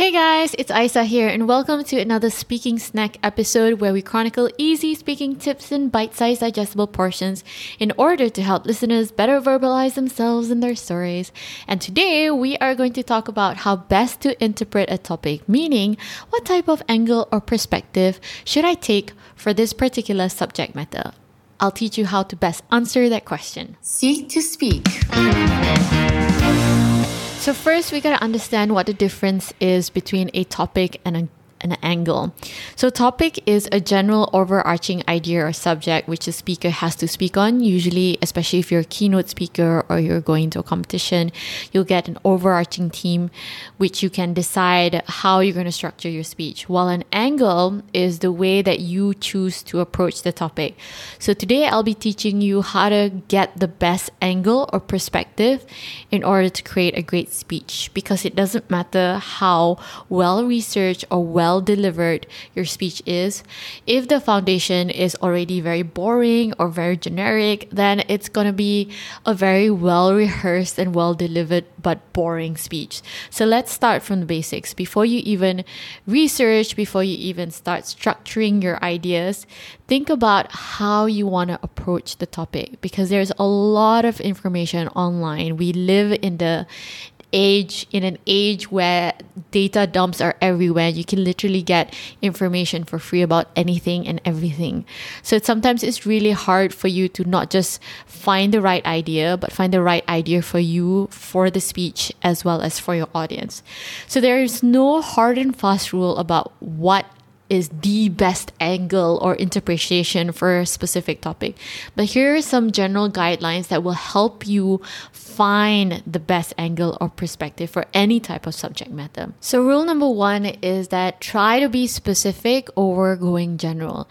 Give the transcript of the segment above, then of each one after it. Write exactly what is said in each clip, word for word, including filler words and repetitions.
Hey guys, it's Aisa here and welcome to another Speaking Snack episode where we chronicle easy speaking tips in bite-sized digestible portions in order to help listeners better verbalize themselves and their stories. And today we are going to talk about how best to interpret a topic, meaning what type of angle or perspective should I take for this particular subject matter. I'll teach you how to best answer that question. Seek to speak. So first, we got to understand what the difference is between a topic and a, and an angle. So topic is a general overarching idea or subject which the speaker has to speak on. Usually, especially if you're a keynote speaker or you're going to a competition, you'll get an overarching theme which you can decide how you're going to structure your speech. While an angle is the way that you choose to approach the topic. So today, I'll be teaching you how to get the best angle or perspective in order to create a great speech, because it doesn't matter how well researched or well delivered your speech is. If the foundation is already very boring or very generic, then it's going to be a very well rehearsed and well delivered but boring speech. So let's start from the basics. Before you even research, before you even start structuring your ideas, think about how you want to approach the topic, because there's a lot of information online. We live in the age in an age where data dumps are everywhere. You can literally get information for free about anything and everything. So it's, sometimes it's really hard for you to not just find the right idea, but find the right idea for you, for the speech, as well as for your audience. So there is no hard and fast rule about what is the best angle or interpretation for a specific topic. But here are some general guidelines that will help you find the best angle or perspective for any type of subject matter. So rule number one is that try to be specific over going general.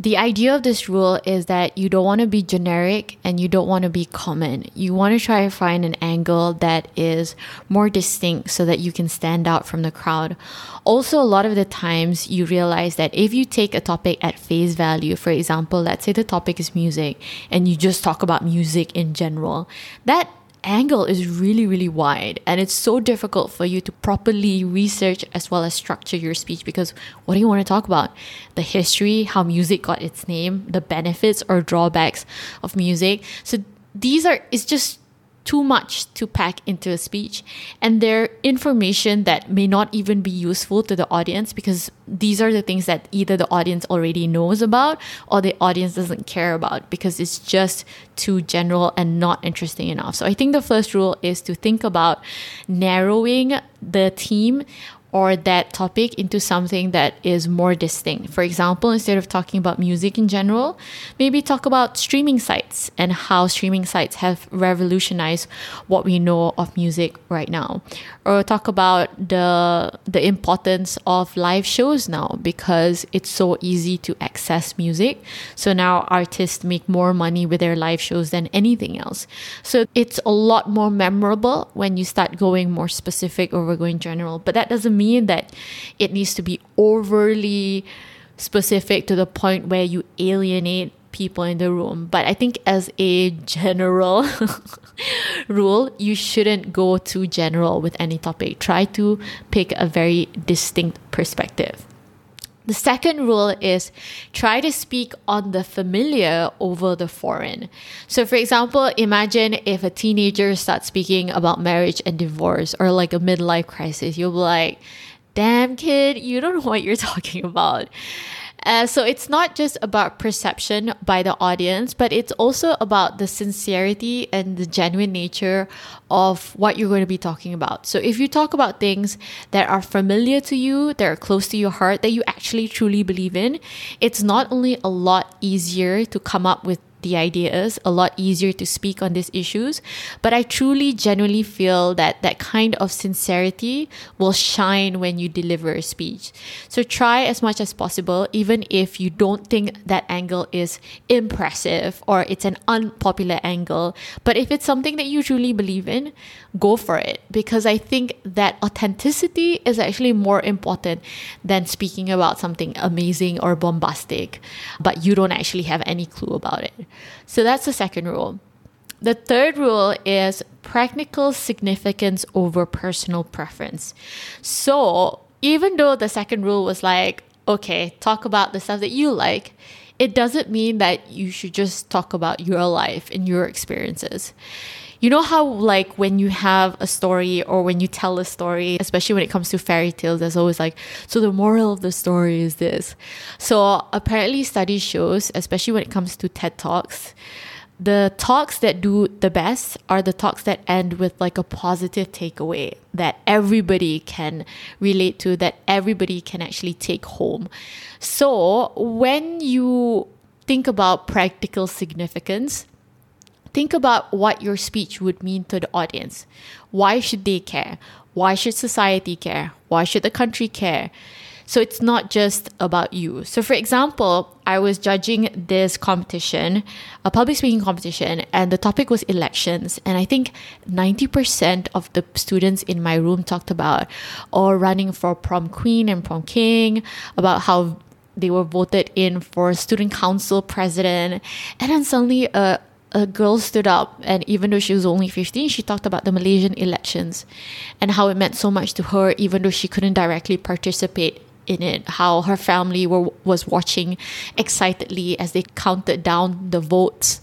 The idea of this rule is that you don't want to be generic and you don't want to be common. You want to try to find an angle that is more distinct so that you can stand out from the crowd. Also, a lot of the times you realize that if you take a topic at face value, for example, let's say the topic is music and you just talk about music in general, that angle is really, really wide, and it's so difficult for you to properly research as well as structure your speech, because what do you want to talk about? The history, how music got its name, the benefits or drawbacks of music. So these are, it's just too much to pack into a speech, and their information that may not even be useful to the audience, because these are the things that either the audience already knows about or the audience doesn't care about because it's just too general and not interesting enough. So I think the first rule is to think about narrowing the theme or that topic into something that is more distinct. For example, instead of talking about music in general, maybe talk about streaming sites and how streaming sites have revolutionized what we know of music right now. Or talk about the the importance of live shows now, because it's so easy to access music. So now artists make more money with their live shows than anything else. So it's a lot more memorable when you start going more specific over going general. But that doesn't mean that it needs to be overly specific to the point where you alienate people in the room. But I think as a general rule, you shouldn't go too general with any topic. Try to pick a very distinct perspective. The second rule is try to speak on the familiar over the foreign. So for example, imagine if a teenager starts speaking about marriage and divorce or like a midlife crisis, you'll be like, damn kid, you don't know what you're talking about. Uh, so it's not just about perception by the audience, but it's also about the sincerity and the genuine nature of what you're going to be talking about. So if you talk about things that are familiar to you, that are close to your heart, that you actually truly believe in, it's not only a lot easier to come up with the ideas, a lot easier to speak on these issues, but I truly genuinely feel that that kind of sincerity will shine when you deliver a speech. So try as much as possible, even if you don't think that angle is impressive or it's an unpopular angle, but if it's something that you truly believe in, go for it, because I think that authenticity is actually more important than speaking about something amazing or bombastic, but you don't actually have any clue about it. So that's the second rule. The third rule is practical significance over personal preference. So even though the second rule was like, okay, talk about the stuff that you like, it doesn't mean that you should just talk about your life and your experiences. You know how, like, when you have a story or when you tell a story, especially when it comes to fairy tales, there's always like, so the moral of the story is this. So apparently study shows, especially when it comes to TED Talks, the talks that do the best are the talks that end with like a positive takeaway that everybody can relate to, that everybody can actually take home. So when you think about practical significance, think about what your speech would mean to the audience. Why should they care? Why should society care? Why should the country care? So it's not just about you. So for example, I was judging this competition, a public speaking competition, and the topic was elections. And I think ninety percent of the students in my room talked about or running for prom queen and prom king, about how they were voted in for student council president. And then suddenly a uh, a girl stood up, and even though she was only fifteen, she talked about the Malaysian elections and how it meant so much to her, even though she couldn't directly participate in it, how her family were was watching excitedly as they counted down the votes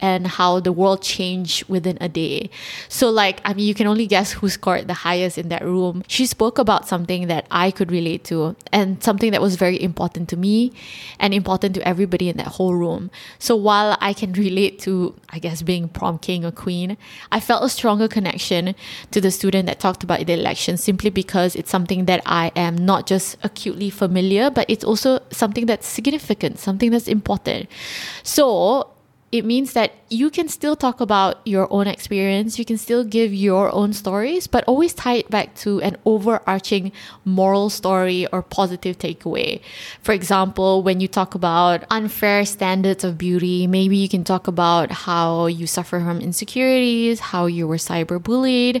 and how the world changed within a day. So like, I mean, you can only guess who scored the highest in that room. She spoke about something that I could relate to and something that was very important to me and important to everybody in that whole room. So while I can relate to, I guess, being prom king or queen, I felt a stronger connection to the student that talked about the election simply because it's something that I am not just acutely familiar, but it's also something that's significant, something that's important. So it means that you can still talk about your own experience, you can still give your own stories, but always tie it back to an overarching moral story or positive takeaway. For example, when you talk about unfair standards of beauty, maybe you can talk about how you suffer from insecurities, how you were cyberbullied,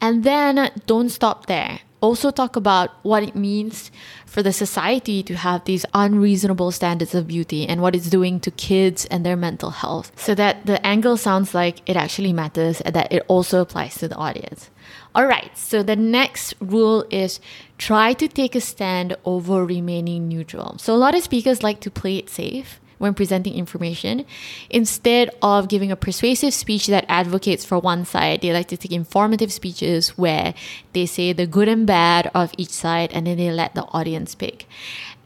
and then don't stop there. Also talk about what it means for the society to have these unreasonable standards of beauty and what it's doing to kids and their mental health, so that the angle sounds like it actually matters and that it also applies to the audience. All right, so the next rule is try to take a stand over remaining neutral. So a lot of speakers like to play it safe when presenting information. Instead of giving a persuasive speech that advocates for one side, they like to take informative speeches where they say the good and bad of each side and then they let the audience pick.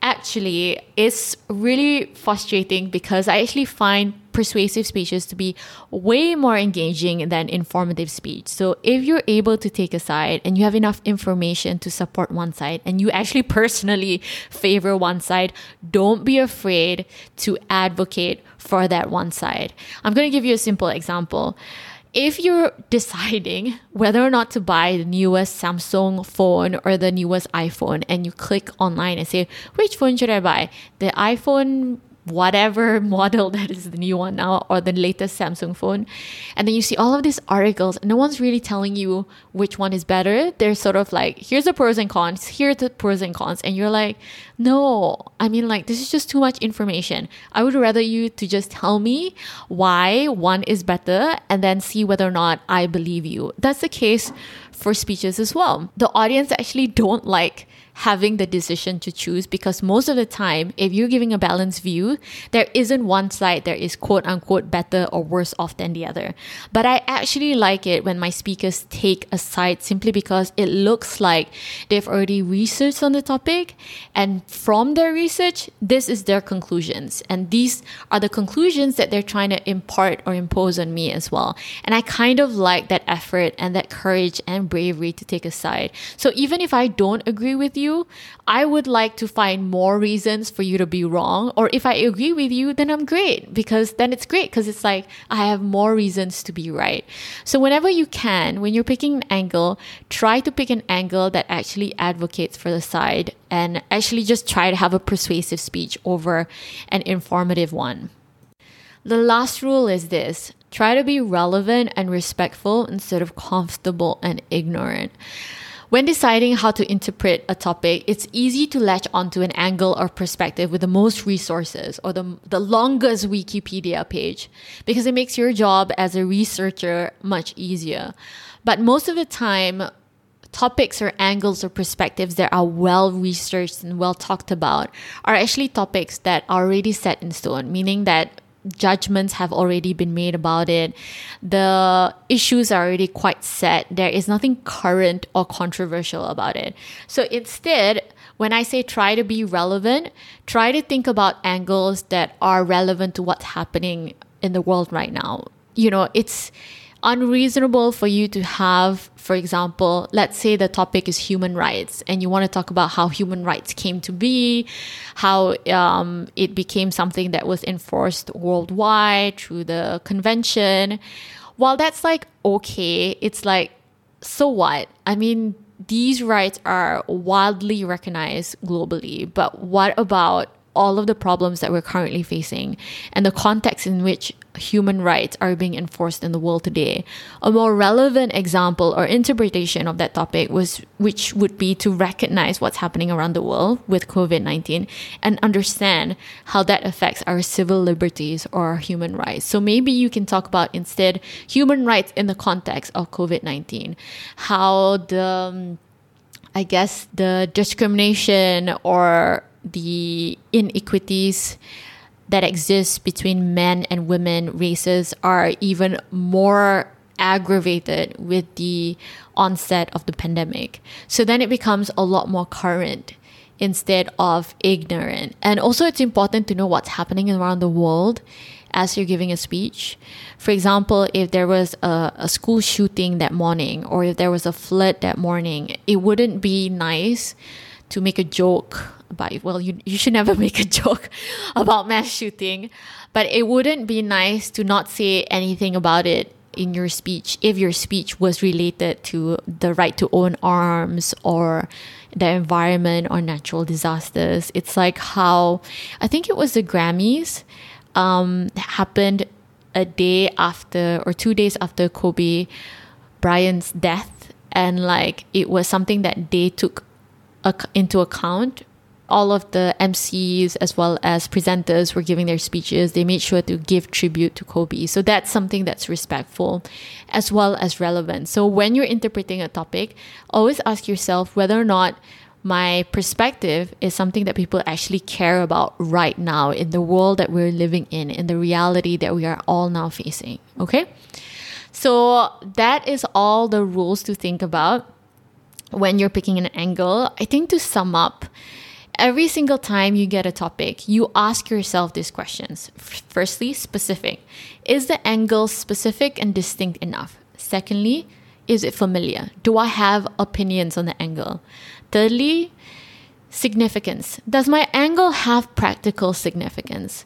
Actually, it's really frustrating because I actually find persuasive speeches to be way more engaging than informative speech. So if you're able to take a side and you have enough information to support one side and you actually personally favor one side, don't be afraid to advocate for that one side. I'm going to give you a simple example. If you're deciding whether or not to buy the newest Samsung phone or the newest iPhone and you click online and say, which phone should I buy? The iPhone, whatever model that is the new one now, or the latest Samsung phone. And then you see all of these articles and no one's really telling you which one is better. They're sort of like, here's the pros and cons, here's the pros and cons. And you're like, no, I mean, like, this is just too much information. I would rather you to just tell me why one is better and then see whether or not I believe you. That's the case for speeches as well. The audience actually don't like having the decision to choose, because most of the time, if you're giving a balanced view, there isn't one side that is quote unquote better or worse off than the other. But I actually like it when my speakers take a side simply because it looks like they've already researched on the topic, and from their research, this is their conclusions. And these are the conclusions that they're trying to impart or impose on me as well. And I kind of like that effort and that courage and bravery to take a side. So even if I don't agree with you, I would like to find more reasons for you to be wrong. Or if I agree with you, then I'm great, because then it's great because it's like I have more reasons to be right. So whenever you can, when you're picking an angle, try to pick an angle that actually advocates for the side, and actually just try to have a persuasive speech over an informative one. The last rule is this: try to be relevant and respectful instead of comfortable and ignorant. When deciding how to interpret a topic, it's easy to latch onto an angle or perspective with the most resources or the, the longest Wikipedia page, because it makes your job as a researcher much easier. But most of the time, topics or angles or perspectives that are well researched and well talked about are actually topics that are already set in stone, meaning that judgments have already been made about it. The issues are already quite set. There is nothing current or controversial about it. So instead, when I say try to be relevant, try to think about angles that are relevant to what's happening in the world right now. You know, it's unreasonable for you to have, for example, let's say the topic is human rights and you want to talk about how human rights came to be, how um, it became something that was enforced worldwide through the convention. While that's like, okay, it's like, so what? I mean, these rights are widely recognized globally, but what about all of the problems that we're currently facing and the context in which human rights are being enforced in the world today? A more relevant example or interpretation of that topic was, which would be to recognize what's happening around the world with covid nineteen and understand how that affects our civil liberties or our human rights. So maybe you can talk about instead human rights in the context of covid nineteen, how the, I guess, the discrimination or the inequities that exist between men and women races are even more aggravated with the onset of the pandemic. So then it becomes a lot more current instead of ignorant. And also it's important to know what's happening around the world as you're giving a speech. For example, if there was a, a school shooting that morning or if there was a flood that morning, it wouldn't be nice to make a joke about it. Well, you, you should never make a joke about mass shooting, but it wouldn't be nice to not say anything about it in your speech if your speech was related to the right to own arms or the environment or natural disasters. It's like how, I think it was the Grammys um, that happened a day after or two days after Kobe Bryant's death. And like, it was something that they took into account. All of the M Cs as well as presenters were giving their speeches. They made sure to give tribute to Kobe. So that's something that's respectful as well as relevant. So when you're interpreting a topic, always ask yourself whether or not my perspective is something that people actually care about right now in the world that we're living in, in the reality that we are all now facing. Okay? So that is all the rules to think about when you're picking an angle. I think to sum up, every single time you get a topic, you ask yourself these questions. Firstly, specific. Is the angle specific and distinct enough? Secondly, is it familiar? Do I have opinions on the angle? Thirdly, significance. Does my angle have practical significance?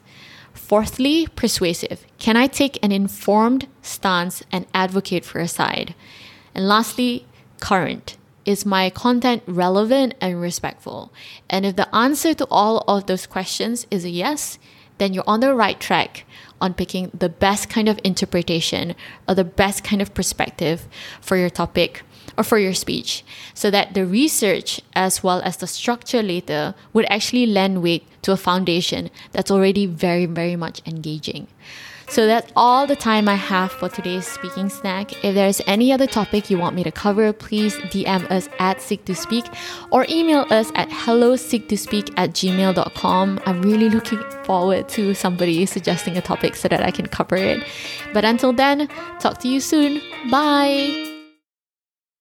Fourthly, persuasive. Can I take an informed stance and advocate for a side? And lastly, current. Is my content relevant and respectful? And if the answer to all of those questions is a yes, then you're on the right track on picking the best kind of interpretation or the best kind of perspective for your topic or for your speech, so that the research as well as the structure later would actually lend weight to a foundation that's already very, very much engaging. So that's all the time I have for today's speaking snack. If there's any other topic you want me to cover, please D M us at Seek to Speak or email us at hello seek to speak at gmail dot com. I'm really looking forward to somebody suggesting a topic so that I can cover it. But until then, talk to you soon. Bye!